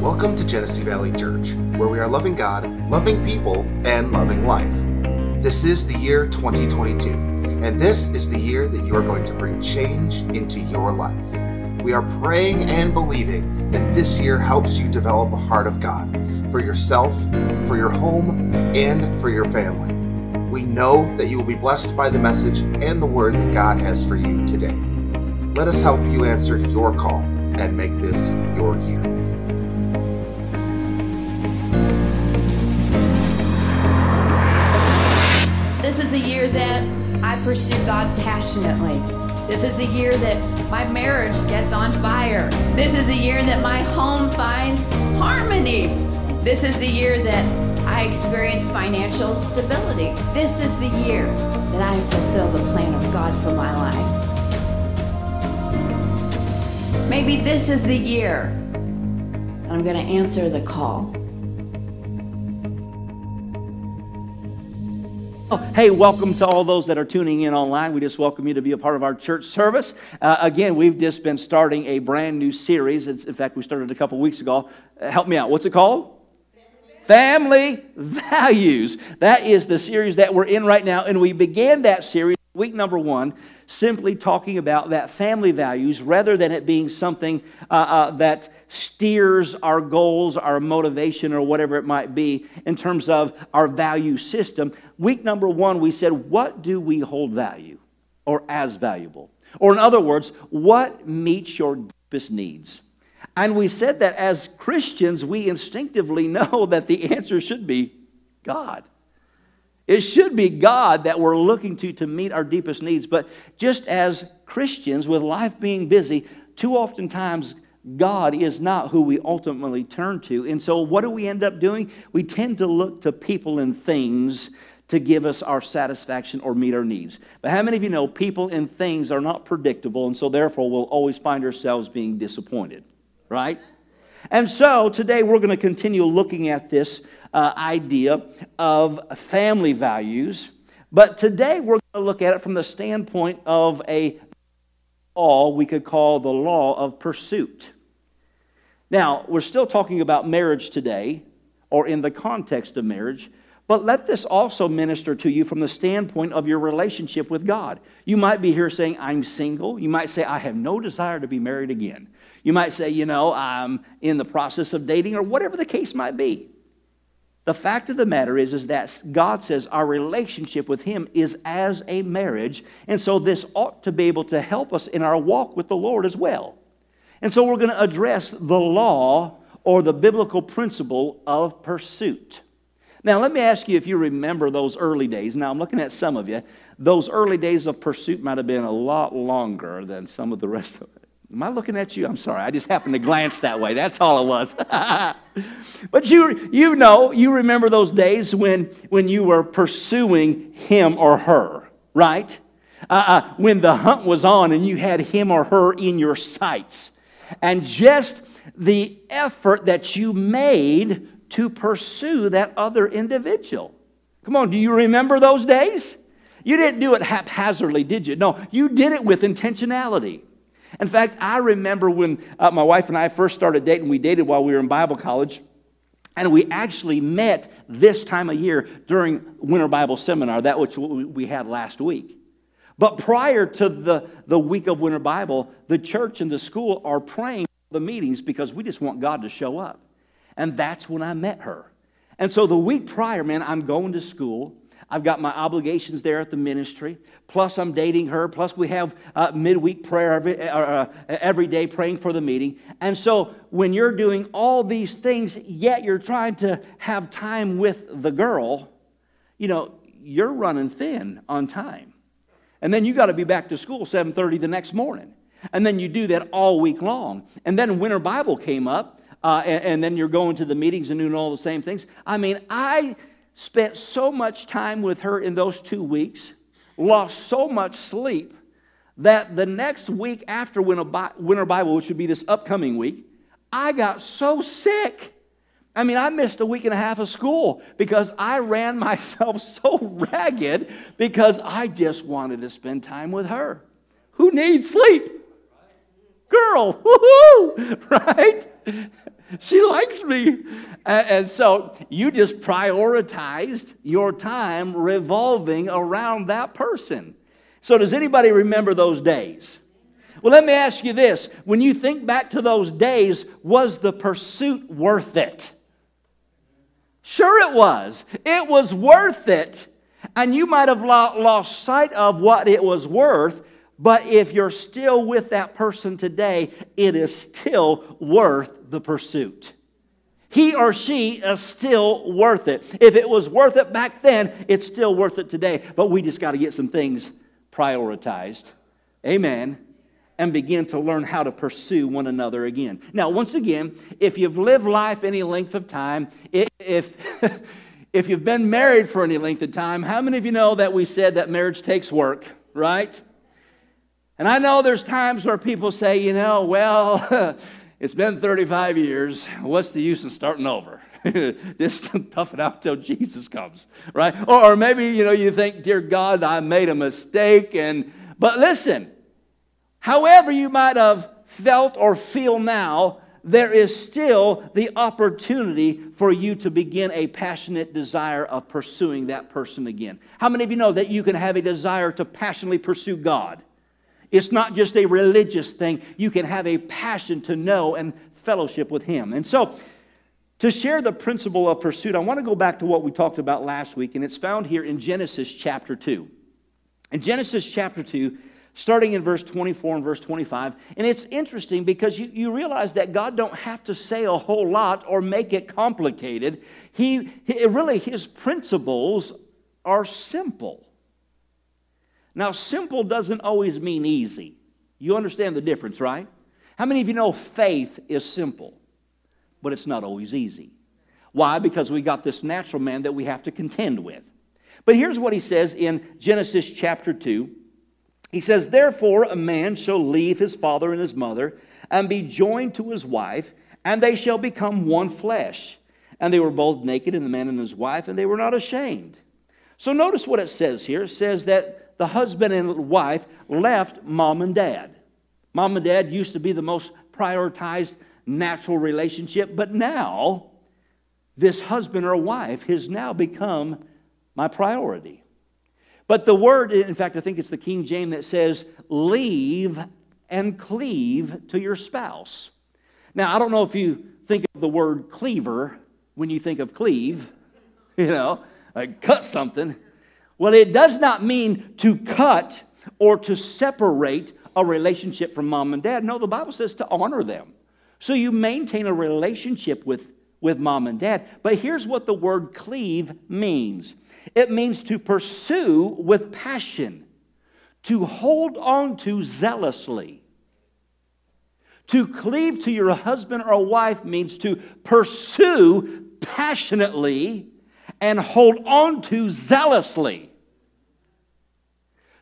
Welcome to Genesee Valley Church, where we are loving God, loving people, and loving life. This is the year 2022, and this is the year that you are going to bring change into your life. We are praying and believing that this year helps you develop a heart of God for yourself, for your home, and for your family. We know that you will be blessed by the message and the word that God has for you today. Let us help you answer your call and make this your year. This is the year that I pursue God passionately. This is the year that my marriage gets on fire. This is the year that my home finds harmony. This is the year that I experience financial stability. This is the year that I fulfill the plan of God for my life. Maybe this is the year that I'm going to answer the call. Hey, welcome to all those that are tuning in online. We just welcome you to be a part of our church service. Again, we've just been starting a brand new series. In fact, we started a couple weeks ago. Help me out. What's it called? Family Values. That is the series that we're in right now. And we began that series week number 1, simply talking about that family values rather than it being something that steers our goals, our motivation, or whatever it might be in terms of our value system. Week number 1, we said, what do we hold value or as valuable? Or in other words, what meets your deepest needs? And we said that as Christians, we instinctively know that the answer should be God. It should be God that we're looking to meet our deepest needs. But just as Christians, with life being busy, too often times God is not who we ultimately turn to. And so what do we end up doing? We tend to look to people and things to give us our satisfaction or meet our needs. But how many of you know people and things are not predictable, and so therefore we'll always find ourselves being disappointed, right? And so today we're going to continue looking at this idea of family values. But today we're going to look at it from the standpoint of a law we could call the law of pursuit. Now, we're still talking about marriage today, or in the context of marriage, but let this also minister to you from the standpoint of your relationship with God. You might be here saying, I'm single. You might say, I have no desire to be married again. You might say, I'm in the process of dating, or whatever the case might be. The fact of the matter is that God says our relationship with Him is as a marriage, and so this ought to be able to help us in our walk with the Lord as well. And so we're going to address the law or the biblical principle of pursuit. Now, let me ask you if you remember those early days. Now, I'm looking at some of you. Those early days of pursuit might have been a lot longer than some of the rest of it. Am I looking at you? I'm sorry. I just happened to glance that way. That's all it was. But you remember those days when you were pursuing him or her, right? When the hunt was on and you had him or her in your sights. And just the effort that you made to pursue that other individual. Come on, do you remember those days? You didn't do it haphazardly, did you? No, you did it with intentionality. In fact, I remember when my wife and I first started dating. We dated while we were in Bible college, and we actually met this time of year during Winter Bible Seminar, that which we had last week. But prior to the week of Winter Bible, the church and the school are praying for the meetings because we just want God to show up. And that's when I met her. And so the week prior, man, I'm going to school. I've got my obligations there at the ministry, plus I'm dating her, plus we have midweek prayer every day praying for the meeting. And so when you're doing all these things, yet you're trying to have time with the girl, you're running thin on time. And then you got to be back to school 7:30 the next morning. And then you do that all week long. And then Winter Bible came up, and then you're going to the meetings and doing all the same things. I mean, I spent so much time with her in those 2 weeks, lost so much sleep, that the next week after Winter Bible, which would be this upcoming week, I got so sick I mean, I missed a week and a half of school because I ran myself so ragged because I just wanted to spend time with her. Who needs sleep? Girl, woo-hoo, right? She likes me. And so you just prioritized your time revolving around that person. So does anybody remember those days? Well, let me ask you this. When you think back to those days, was the pursuit worth it? Sure it was. It was worth it. And you might have lost sight of what it was worth, but if you're still with that person today, it is still worth the pursuit. He or she is still worth it. If it was worth it back then, it's still worth it today. But we just got to get some things prioritized. Amen. And begin to learn how to pursue one another again. Now, once again, if you've lived life any length of time, if you've been married for any length of time, how many of you know that we said that marriage takes work, right? And I know there's times where people say, you know, well, it's been 35 years. What's the use in starting over? Just tough it out till Jesus comes, right? Or maybe, you know, you think, dear God, I made a mistake. But listen, however you might have felt or feel now, there is still the opportunity for you to begin a passionate desire of pursuing that person again. How many of you know that you can have a desire to passionately pursue God? It's not just a religious thing. You can have a passion to know and fellowship with Him. And so, to share the principle of pursuit, I want to go back to what we talked about last week, and it's found here in Genesis chapter 2. In Genesis chapter 2, starting in verse 24 and verse 25, and it's interesting because you realize that God don't have to say a whole lot or make it complicated. Really, His principles are simple. Now, simple doesn't always mean easy. You understand the difference, right? How many of you know faith is simple, but it's not always easy? Why? Because we got this natural man that we have to contend with. But here's what he says in Genesis chapter 2. He says, "Therefore a man shall leave his father and his mother and be joined to his wife, and they shall become one flesh. And they were both naked, and the man and his wife, and they were not ashamed." So notice what it says here. It says that the husband and wife left mom and dad. Mom and dad used to be the most prioritized natural relationship, but now this husband or wife has now become my priority. But the word, in fact, I think it's the King James that says, leave and cleave to your spouse. Now, I don't know if you think of the word cleaver when you think of cleave, you know, like cut something. Well, it does not mean to cut or to separate a relationship from mom and dad. No, the Bible says to honor them. So you maintain a relationship with mom and dad. But here's what the word cleave means. It means to pursue with passion, to hold on to zealously. To cleave to your husband or wife means to pursue passionately and hold on to zealously.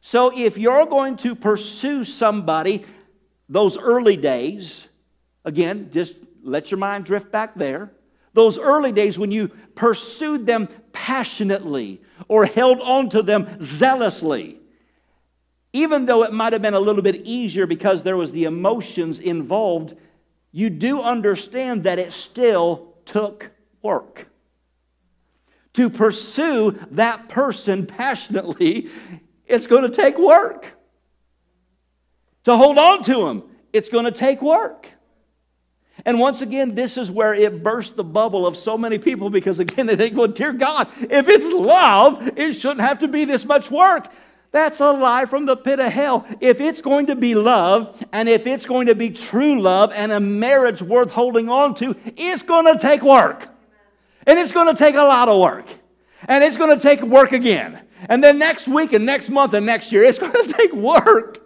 So if you're going to pursue somebody, those early days, again, just let your mind drift back there. Those early days when you pursued them passionately or held on to them zealously, even though it might have been a little bit easier because there was the emotions involved, you do understand that it still took work. To pursue that person passionately, it's going to take work. To hold on to them, it's going to take work. And once again, this is where it bursts the bubble of so many people because, again, they think, well, dear God, if it's love, it shouldn't have to be this much work. That's a lie from the pit of hell. If it's going to be love, and if it's going to be true love and a marriage worth holding on to, it's going to take work. And it's going to take a lot of work. And it's going to take work again. And then next week and next month and next year, it's going to take work.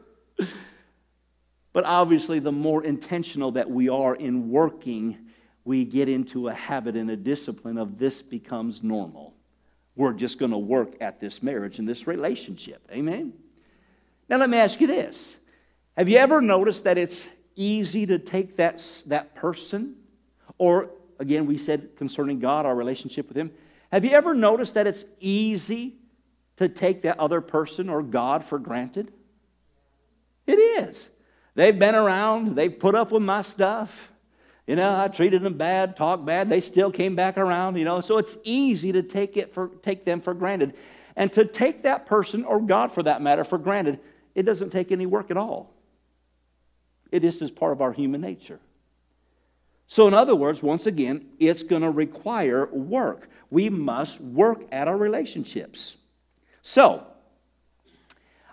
But obviously, the more intentional that we are in working, we get into a habit and a discipline of this becomes normal. We're just going to work at this marriage and this relationship. Amen? Now, let me ask you this. Have you ever noticed that it's easy to take that person or again, we said concerning God, our relationship with Him. Have you ever noticed that it's easy to take that other person or God for granted? It is. They've been around. They've put up with my stuff. You know, I treated them bad, talked bad. They still came back around, you know. So it's easy to take them for granted. And to take that person, or God for that matter, for granted, it doesn't take any work at all. It is just part of our human nature. So in other words, once again, it's going to require work. We must work at our relationships. So,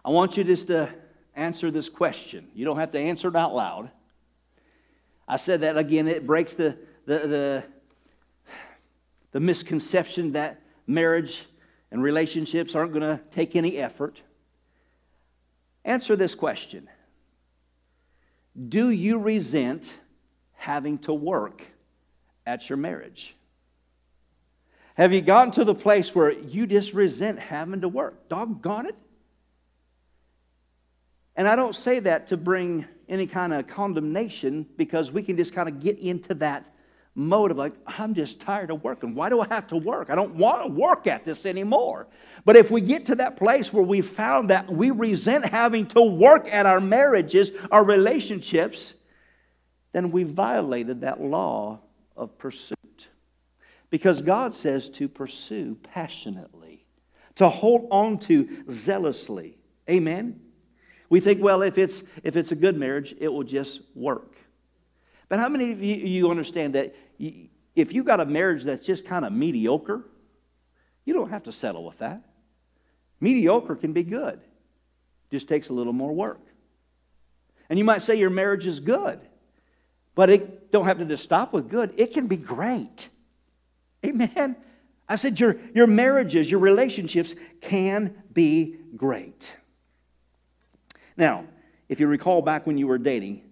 I want you just to answer this question. You don't have to answer it out loud. I said that again, it breaks the misconception that marriage and relationships aren't going to take any effort. Answer this question. Do you resent having to work at your marriage? Have you gotten to the place where you just resent having to work? Doggone it. And I don't say that to bring any kind of condemnation, because we can just kind of get into that mode of like, I'm just tired of working. Why do I have to work? I don't want to work at this anymore. But if we get to that place where we found that we resent having to work at our marriages, our relationships, then we violated that law of pursuit. Because God says to pursue passionately, to hold on to zealously. Amen? We think, well, if it's a good marriage, it will just work. But how many of you understand that if you got a marriage that's just kind of mediocre, you don't have to settle with that. Mediocre can be good. Just takes a little more work. And you might say your marriage is good, but it don't have to just stop with good. It can be great. Amen? I said your marriages, your relationships can be great. Now, if you recall back when you were dating,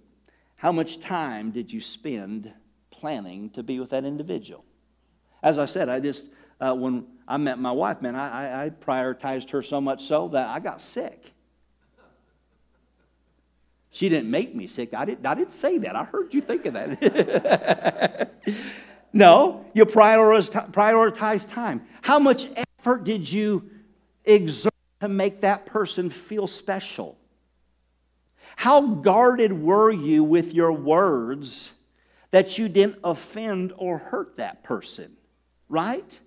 how much time did you spend planning to be with that individual? As I said, I just when I met my wife, man, I prioritized her so much so that I got sick. She didn't make me sick. I didn't say that. I heard you think of that. No, you prioritize time. How much effort did you exert to make that person feel special? How guarded were you with your words that you didn't offend or hurt that person, right?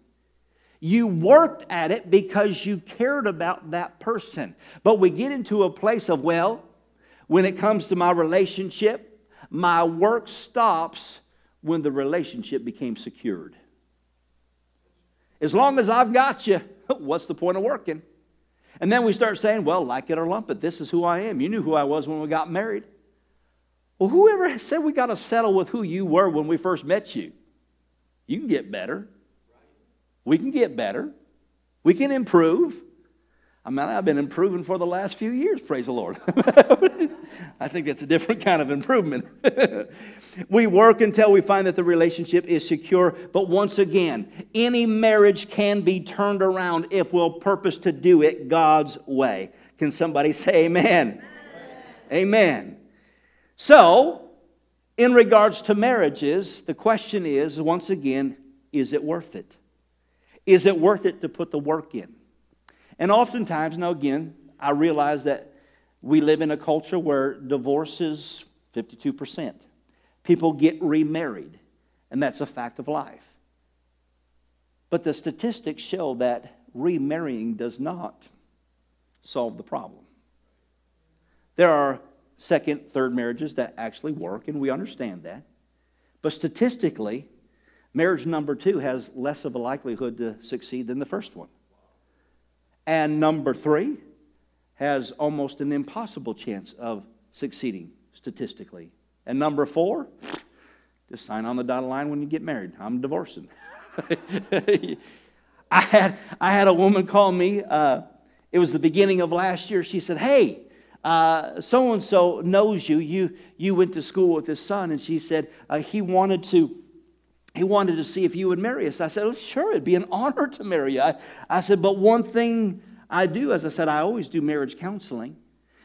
You worked at it because you cared about that person. But we get into a place of, well, when it comes to my relationship, my work stops when the relationship became secured. As long as I've got you, what's the point of working? And then we start saying, well, like it or lump it, this is who I am. You knew who I was when we got married. Well, whoever said we got to settle with who you were when we first met you? You can get better. We can get better. We can improve. I mean, I've been improving for the last few years, praise the Lord. I think that's a different kind of improvement. We work until we find that the relationship is secure. But once again, any marriage can be turned around if we'll purpose to do it God's way. Can somebody say amen? Amen. Amen. So, in regards to marriages, the question is, once again, is it worth it? Is it worth it to put the work in? And oftentimes, now again, I realize that we live in a culture where divorce is 52%. People get remarried, and that's a fact of life. But the statistics show that remarrying does not solve the problem. There are second, third marriages that actually work, and we understand that. But statistically, marriage number 2 has less of a likelihood to succeed than the first one. And number 3 has almost an impossible chance of succeeding statistically. And number 4, just sign on the dotted line when you get married. I'm divorcing. I had a woman call me. It was the beginning of last year. She said, hey, so-and-so knows you. You went to school with his son. And she said, he wanted to see if you would marry us. I said, oh, sure, it'd be an honor to marry you. I said, but one thing I do, as I said, I always do marriage counseling.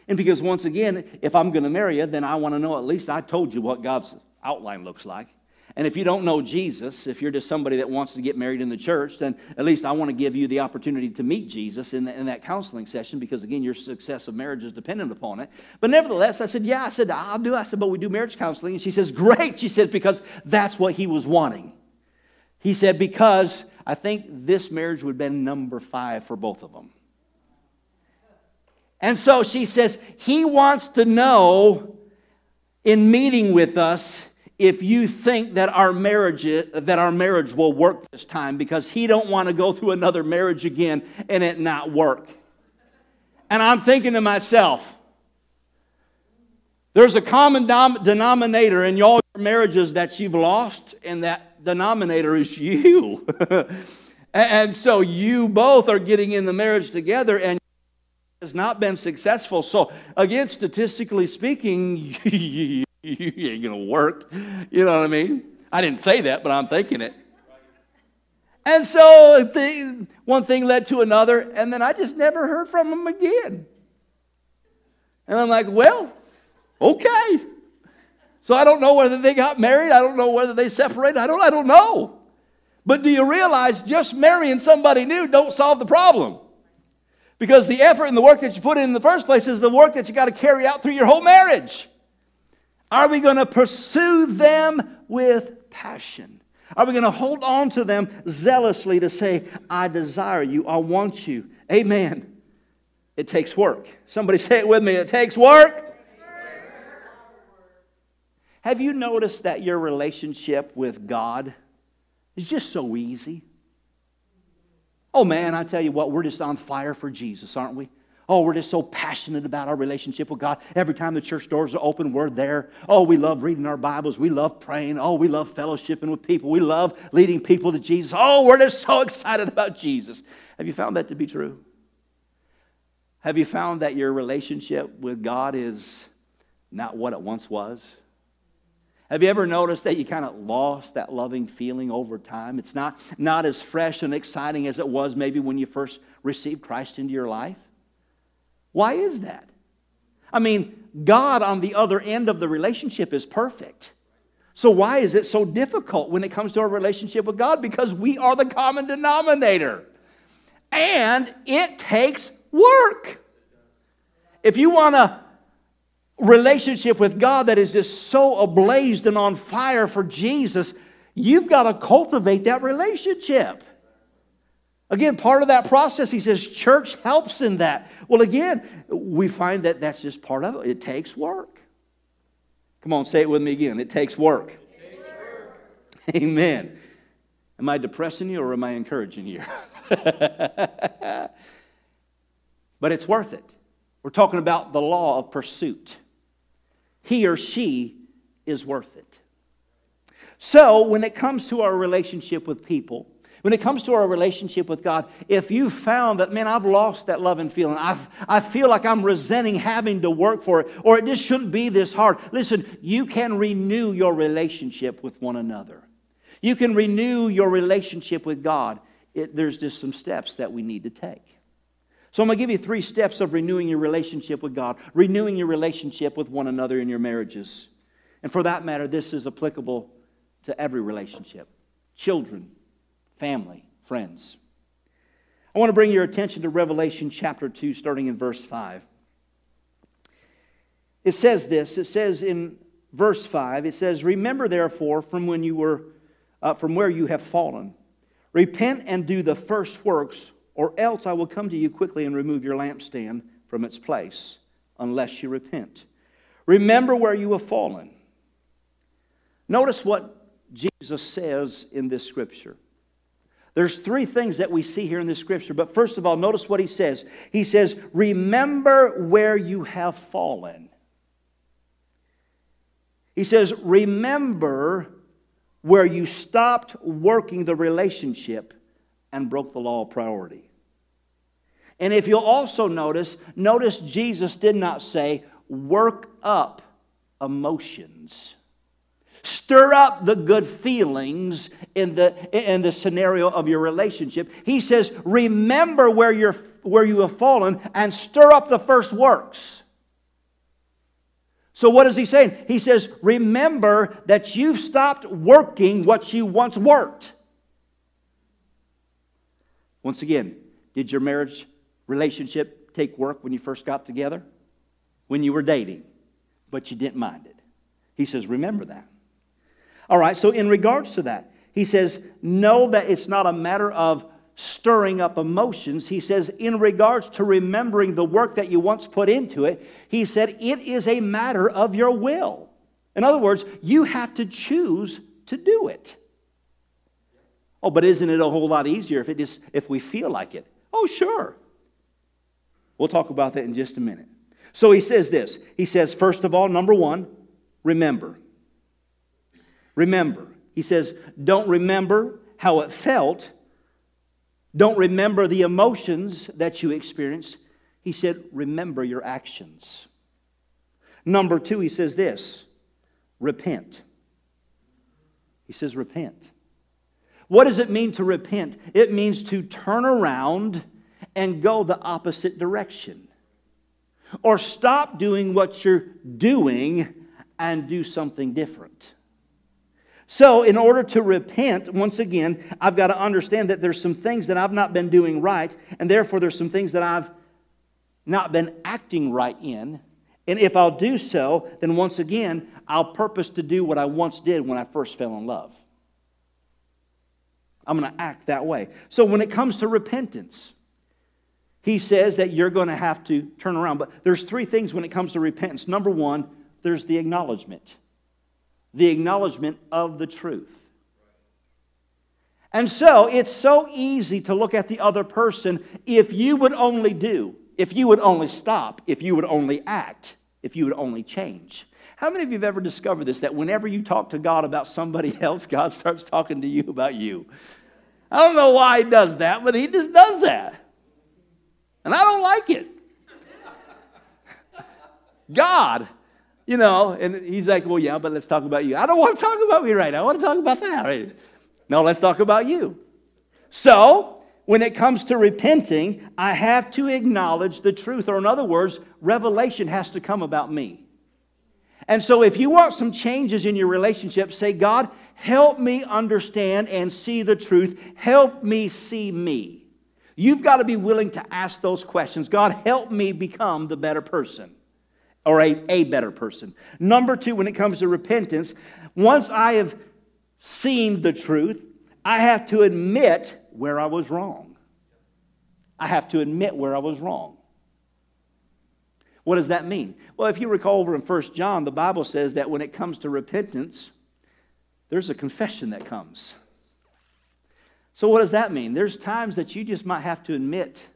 And because once again, if I'm going to marry you, then I want to know at least I told you what God's outline looks like. And if you don't know Jesus, if you're just somebody that wants to get married in the church, then at least I want to give you the opportunity to meet Jesus in that counseling session, because again, your success of marriage is dependent upon it. But nevertheless, I said, yeah, I said, I'll do. I said, but we do marriage counseling. And she says, great. She said, because that's what he was wanting. He said, because I think this marriage would have been number 5 for both of them. And so she says, he wants to know in meeting with us if you think that our marriage will work this time, because he don't want to go through another marriage again and it not work. And I'm thinking to myself, there's a common denominator in all your marriages that you've lost, and that denominator is you. And so you both are getting in the marriage together and has not been successful. So again, statistically speaking, you ain't going to work. You know what I mean? I didn't say that, but I'm thinking it. And so one thing led to another, and then I just never heard from him again. And I'm like, well, okay. So I don't know whether they got married. I don't know whether they separated. I don't know. But do you realize just marrying somebody new don't solve the problem? Because the effort and the work that you put in the first place is the work that you got to carry out through your whole marriage. Are we going to pursue them with passion? Are we going to hold on to them zealously to say, I desire you, I want you? Amen. It takes work. Somebody say it with me. It takes work. Have you noticed that your relationship with God is just so easy? Oh man, I tell you what, we're just on fire for Jesus, aren't we? Oh, we're just so passionate about our relationship with God. Every time the church doors are open, we're there. Oh, we love reading our Bibles. We love praying. Oh, we love fellowshipping with people. We love leading people to Jesus. Oh, we're just so excited about Jesus. Have you found that to be true? Have you found that your relationship with God is not what it once was? Have you ever noticed that you kind of lost that loving feeling over time? It's not as fresh and exciting as it was maybe when you first received Christ into your life. Why is that? I mean, God on the other end of the relationship is perfect. So why is it so difficult when it comes to our relationship with God? Because we are the common denominator. And it takes work. If you want to relationship with God that is just so ablaze and on fire for Jesus, you've got to cultivate that relationship. Again, part of that process, he says, church helps in that. Well, again, we find that that's just part of it. It takes work. Come on, say it with me again. It takes work. It takes work. Amen. Am I depressing you or am I encouraging you? But it's worth it. We're talking about the law of pursuit. He or she is worth it. So when it comes to our relationship with people, when it comes to our relationship with God, if you found that, man, I've lost that love and feeling, I feel like I'm resenting having to work for it, or it just shouldn't be this hard. Listen, you can renew your relationship with one another. You can renew your relationship with God. There's just some steps that we need to take. So I'm going to give you 3 steps of renewing your relationship with God, renewing your relationship with one another in your marriages. And for that matter, this is applicable to every relationship: children, family, friends. I want to bring your attention to Revelation chapter 2, starting in verse 5. It says this, it says in verse 5, it says, "Remember therefore from where you have fallen, repent and do the first works, or else I will come to you quickly and remove your lampstand from its place, unless you repent. Remember where you have fallen." Notice what Jesus says in this scripture. There's 3 things that we see here in this scripture. But first of all, notice what he says. He says, remember where you have fallen. He says, remember where you stopped working the relationship and broke the law of priority. And if you'll also notice Jesus did not say, work up emotions. Stir up the good feelings in the scenario of your relationship. He says, remember where you have fallen and stir up the first works. So what is he saying? He says, remember that you've stopped working what you once worked. Once again, did your marriage relationship take work when you first got together? When you were dating, but you didn't mind it. He says, remember that. All right, so in regards to that, he says, know that it's not a matter of stirring up emotions. He says, in regards to remembering the work that you once put into it, he said, it is a matter of your will. In other words, you have to choose to do it. Oh, but isn't it a whole lot easier if we feel like it? Oh, sure. We'll talk about that in just a minute. So he says this. He says, first of all, number one, remember. Remember. He says, don't remember how it felt. Don't remember the emotions that you experienced. He said, remember your actions. Number two, he says this, repent. He says, repent. What does it mean to repent? It means to turn around and go the opposite direction. Or stop doing what you're doing and do something different. So in order to repent, once again, I've got to understand that there's some things that I've not been doing right, and therefore there's some things that I've not been acting right in. And if I'll do so, then once again, I'll purpose to do what I once did when I first fell in love. I'm going to act that way. So when it comes to repentance, he says that you're going to have to turn around. But there's three things when it comes to repentance. Number one, there's the acknowledgement. The acknowledgement of the truth. And so, it's so easy to look at the other person if you would only do, if you would only stop, if you would only act, if you would only change. How many of you have ever discovered this, that whenever you talk to God about somebody else, God starts talking to you about you? I don't know why he does that, but he just does that. And I don't like it. God, you know, and he's like, well, yeah, but let's talk about you. I don't want to talk about me right now. I want to talk about that. Right? No, let's talk about you. So, when it comes to repenting, I have to acknowledge the truth. Or in other words, revelation has to come about me. And so if you want some changes in your relationship, say, God, help me understand and see the truth. Help me see me. You've got to be willing to ask those questions. God, help me become the better person, or a better person. Number two, when it comes to repentance, once I have seen the truth, I have to admit where I was wrong. I have to admit where I was wrong. What does that mean? Well, if you recall over in 1 John, the Bible says that when it comes to repentance, there's a confession that comes. So what does that mean? There's times that you just might have to admit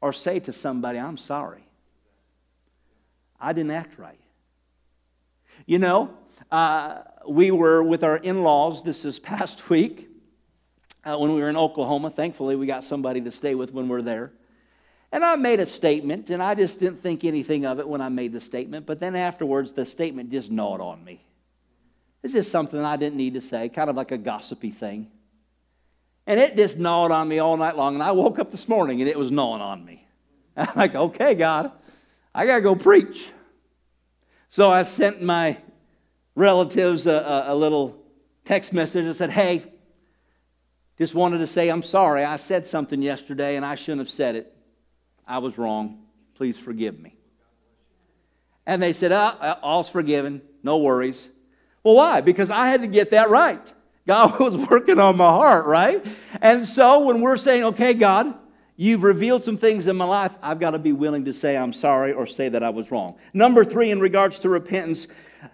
or say to somebody, I'm sorry. I didn't act right. You know, we were with our in-laws this past week when we were in Oklahoma. Thankfully, we got somebody to stay with when we're there. And I made a statement, and I just didn't think anything of it when I made the statement. But then afterwards, the statement just gnawed on me. It's just something I didn't need to say, kind of like a gossipy thing. And it just gnawed on me all night long. And I woke up this morning and it was gnawing on me. I'm like, okay, God, I got to go preach. So I sent my relatives a little text message and said, hey, just wanted to say I'm sorry. I said something yesterday and I shouldn't have said it. I was wrong. Please forgive me. And they said, all's forgiven. No worries. Well, why? Because I had to get that right. God was working on my heart, right? And so when we're saying, okay, God, you've revealed some things in my life, I've got to be willing to say I'm sorry or say that I was wrong. Number three, in regards to repentance,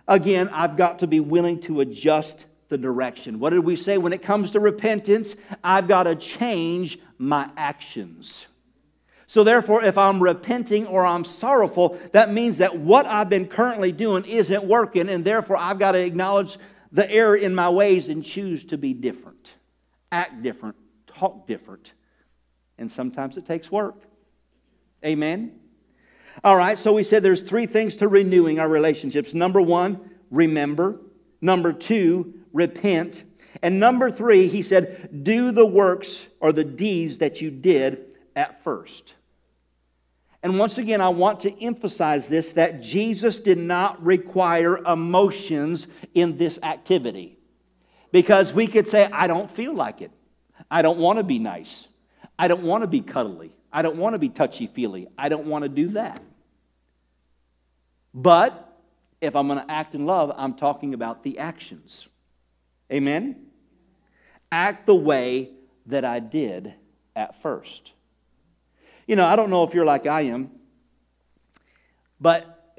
again, I've got to be willing to adjust the direction. What did we say? When it comes to repentance, I've got to change my actions. So therefore, if I'm repenting or I'm sorrowful, that means that what I've been currently doing isn't working, and therefore I've got to acknowledge the error in my ways and choose to be different, act different, talk different. And sometimes it takes work. Amen? All right, so we said there's three things to renewing our relationships. Number one, remember. Number two, repent. And number three, he said, do the works or the deeds that you did at first. And once again, I want to emphasize this, that Jesus did not require emotions in this activity. Because we could say, I don't feel like it. I don't want to be nice. I don't want to be cuddly. I don't want to be touchy-feely. I don't want to do that. But if I'm going to act in love, I'm talking about the actions. Amen? Act the way that I did at first. You know, I don't know if you're like I am, but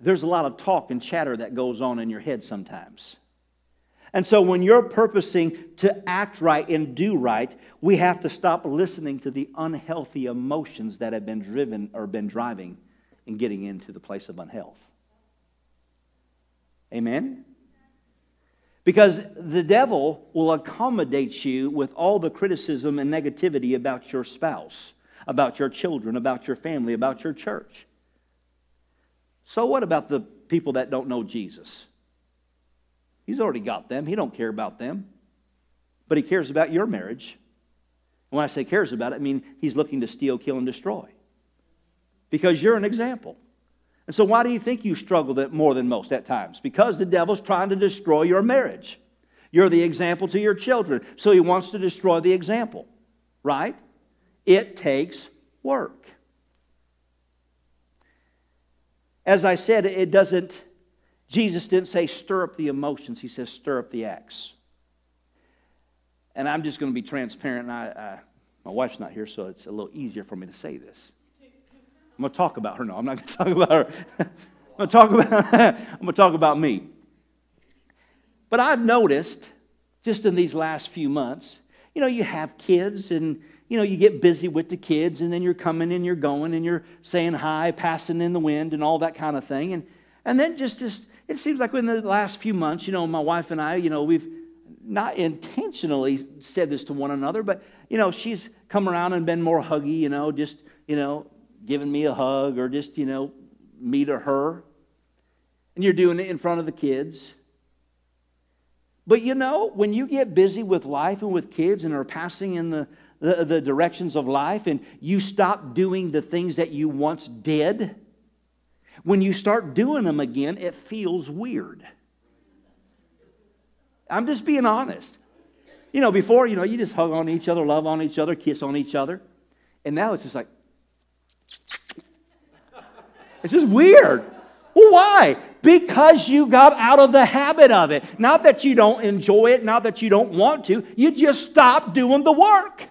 there's a lot of talk and chatter that goes on in your head sometimes. And so when you're purposing to act right and do right, we have to stop listening to the unhealthy emotions that have been driven or been driving and getting into the place of unhealth. Amen? Because the devil will accommodate you with all the criticism and negativity about your spouse, about your children, about your family, about your church. So what about the people that don't know Jesus? He's already got them. He don't care about them. But he cares about your marriage. And when I say cares about it, I mean he's looking to steal, kill, and destroy. Because you're an example. And so why do you think you struggle more than most at times? Because the devil's trying to destroy your marriage. You're the example to your children. So he wants to destroy the example. Right? It takes work. As I said, it doesn't, Jesus didn't say stir up the emotions. He says stir up the acts. And I'm just going to be transparent. And my wife's not here, so it's a little easier for me to say this. I'm going to talk about her. No, I'm not going to talk about her. I'm going to talk about me. But I've noticed, just in these last few months, you know, you have kids and you know, you get busy with the kids, and then you're coming and you're going and you're saying hi, passing in the wind and all that kind of thing. And then just it seems like in the last few months, you know, my wife and I, you know, we've not intentionally said this to one another, but, you know, she's come around and been more huggy, you know, just, you know, giving me a hug or just, you know, me to her. And you're doing it in front of the kids. But, you know, when you get busy with life and with kids and are passing in the directions of life, and you stop doing the things that you once did, when you start doing them again, it feels weird. I'm just being honest. You know, before, you know, you just hug on each other, love on each other, kiss on each other. And now it's just like, it's just weird. Well, why? Because you got out of the habit of it. Not that you don't enjoy it, not that you don't want to, you just stopped doing the work.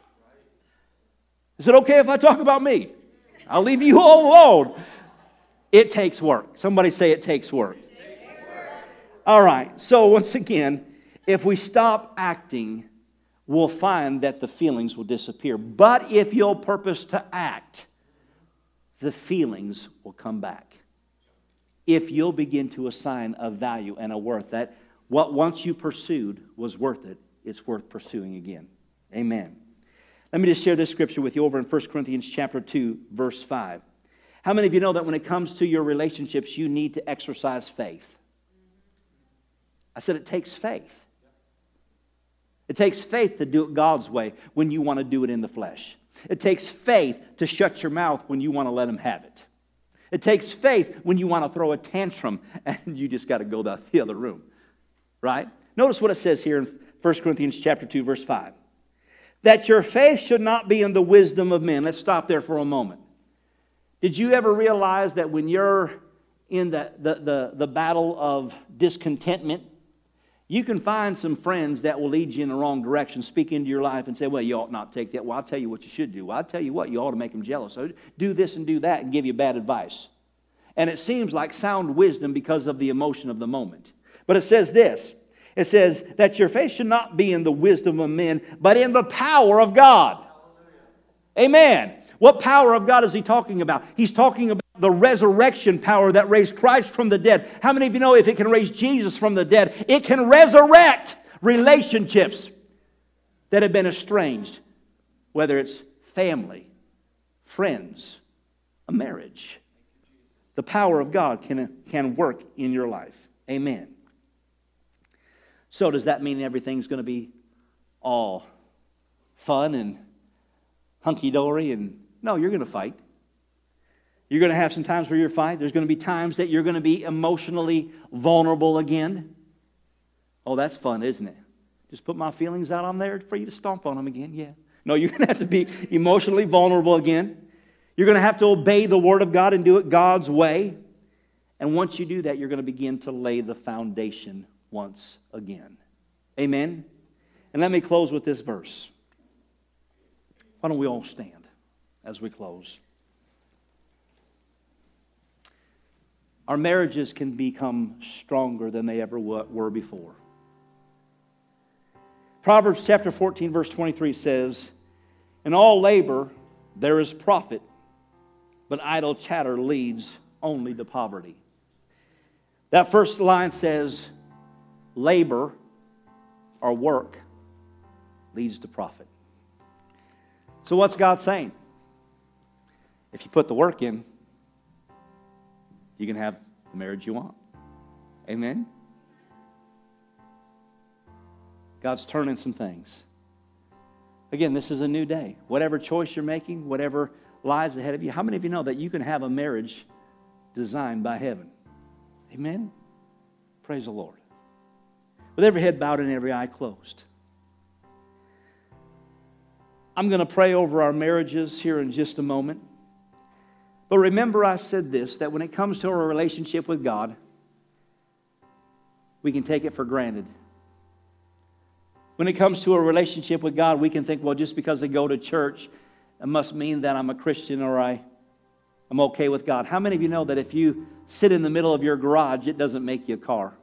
Is it okay if I talk about me? I'll leave you all alone. It takes work. Somebody say it takes work. All right. So once again, if we stop acting, we'll find that the feelings will disappear. But if you'll purpose to act, the feelings will come back. If you'll begin to assign a value and a worth that what once you pursued was worth it, it's worth pursuing again. Amen. Let me just share this scripture with you over in 1 Corinthians chapter 2, verse 5. How many of you know that when it comes to your relationships, you need to exercise faith? I said it takes faith. It takes faith to do it God's way when you want to do it in the flesh. It takes faith to shut your mouth when you want to let him have it. It takes faith when you want to throw a tantrum and you just got to go to the other room. Right? Notice what it says here in 1 Corinthians chapter 2, verse 5. That your faith should not be in the wisdom of men. Let's stop there for a moment. Did you ever realize that when you're in the battle of discontentment, you can find some friends that will lead you in the wrong direction, speak into your life and say, well, you ought not take that. Well, I'll tell you what you should do. Well, I'll tell you what, you ought to make them jealous. So do this and do that and give you bad advice. And it seems like sound wisdom because of the emotion of the moment. But it says this. It says that your faith should not be in the wisdom of men, but in the power of God. Amen. What power of God is he talking about? He's talking about the resurrection power that raised Christ from the dead. How many of you know if it can raise Jesus from the dead, it can resurrect relationships that have been estranged, whether it's family, friends, a marriage. The power of God can work in your life. Amen. So does that mean everything's going to be all fun and hunky-dory? And no, you're going to fight. You're going to have some times where you're fine. There's going to be times that you're going to be emotionally vulnerable again. Oh, that's fun, isn't it? Just put my feelings out on there for you to stomp on them again, yeah. No, you're going to have to be emotionally vulnerable again. You're going to have to obey the Word of God and do it God's way. And once you do that, you're going to begin to lay the foundation once again. Amen? And let me close with this verse. Why don't we all stand as we close? Our marriages can become stronger than they ever were before. Proverbs chapter 14, verse 23 says, "In all labor there is profit, but idle chatter leads only to poverty." That first line says, labor or work leads to profit. So what's God saying? If you put the work in, you can have the marriage you want. Amen? God's turning some things. Again, this is a new day. Whatever choice you're making, whatever lies ahead of you, how many of you know that you can have a marriage designed by heaven? Amen? Praise the Lord. With every head bowed and every eye closed, I'm going to pray over our marriages here in just a moment. But remember I said this, that when it comes to our relationship with God, we can take it for granted. When it comes to a relationship with God, we can think, well, just because I go to church, it must mean that I'm a Christian or I'm okay with God. How many of you know that if you sit in the middle of your garage, it doesn't make you a car?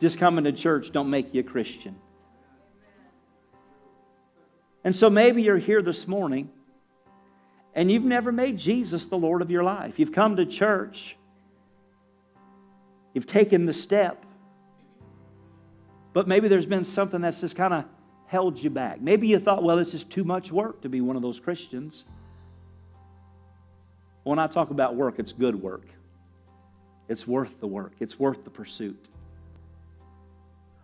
Just coming to church don't make you a Christian. And so maybe you're here this morning and you've never made Jesus the Lord of your life. You've come to church. You've taken the step. But maybe there's been something that's just kind of held you back. Maybe you thought, well, it's just too much work to be one of those Christians. When I talk about work, it's good work. It's worth the work. It's worth the pursuit.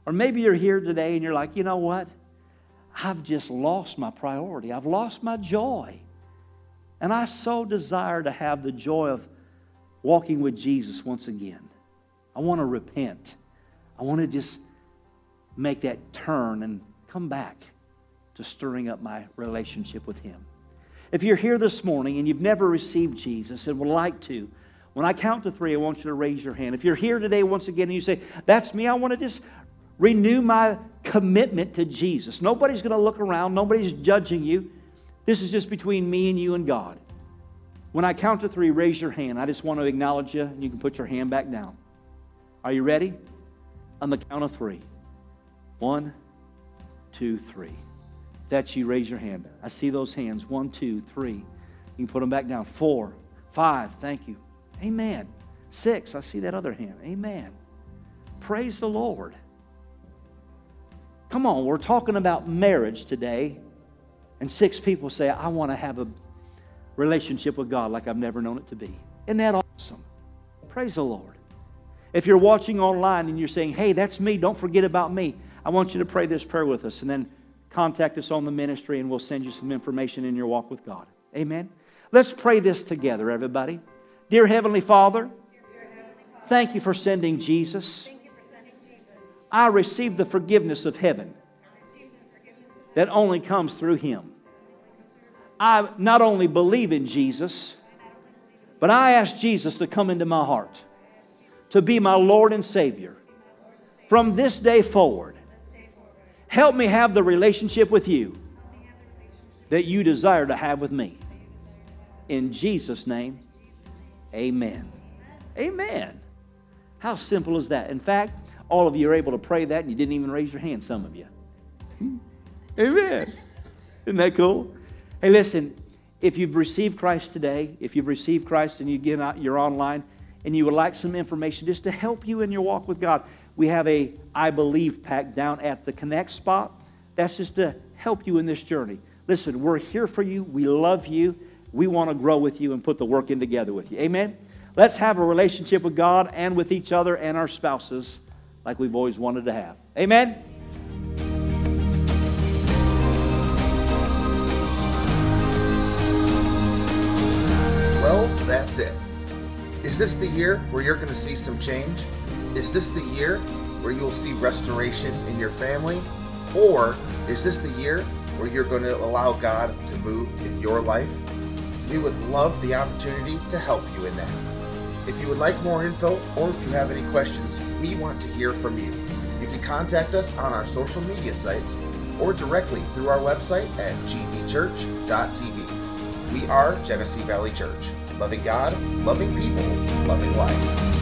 Or maybe you're here today and you're like, you know what? I've just lost my priority. I've lost my joy. And I so desire to have the joy of walking with Jesus once again. I want to repent. I want to just make that turn and come back to stirring up my relationship with Him. If you're here this morning and you've never received Jesus and would like to, when I count to three, I want you to raise your hand. If you're here today once again and you say, that's me, I want to just renew my commitment to Jesus. Nobody's going to look around. Nobody's judging you. This is just between me and you and God. When I count to three, raise your hand. I just want to acknowledge you. You can put your hand back down. Are you ready? On the count of three. 1, 2, 3. That's you. Raise your hand. I see those hands. 1, 2, 3. You can put them back down. 4, 5. Thank you. Amen. 6. I see that other hand. Amen. Praise the Lord. Come on, we're talking about marriage today. And 6 people say, I want to have a relationship with God like I've never known it to be. Isn't that awesome? Praise the Lord. If you're watching online and you're saying, hey, that's me, don't forget about me, I want you to pray this prayer with us and then contact us on the ministry and we'll send you some information in your walk with God. Amen? Let's pray this together, everybody. Dear Heavenly Father, thank you for sending Jesus. I receive the forgiveness of heaven that only comes through Him. I not only believe in Jesus, but I ask Jesus to come into my heart, to be my Lord and Savior. From this day forward, help me have the relationship with You that You desire to have with me. In Jesus' name, amen. Amen. How simple is that? In fact, all of you are able to pray that and you didn't even raise your hand, some of you. Amen. Isn't that cool? Hey, listen, if you've received Christ today, if you've received Christ and you're online and you would like some information just to help you in your walk with God, we have a I Believe pack down at the Connect spot. That's just to help you in this journey. Listen, we're here for you. We love you. We want to grow with you and put the work in together with you. Amen? Let's have a relationship with God and with each other and our spouses like we've always wanted to have. Amen? Is this the year where you're going to see some change? Is this the year where you'll see restoration in your family? Or is this the year where you're going to allow God to move in your life? We would love the opportunity to help you in that. If you would like more info or if you have any questions, we want to hear from you. You can contact us on our social media sites or directly through our website at gvchurch.tv. We are Genesee Valley Church, loving God, loving people, loving life.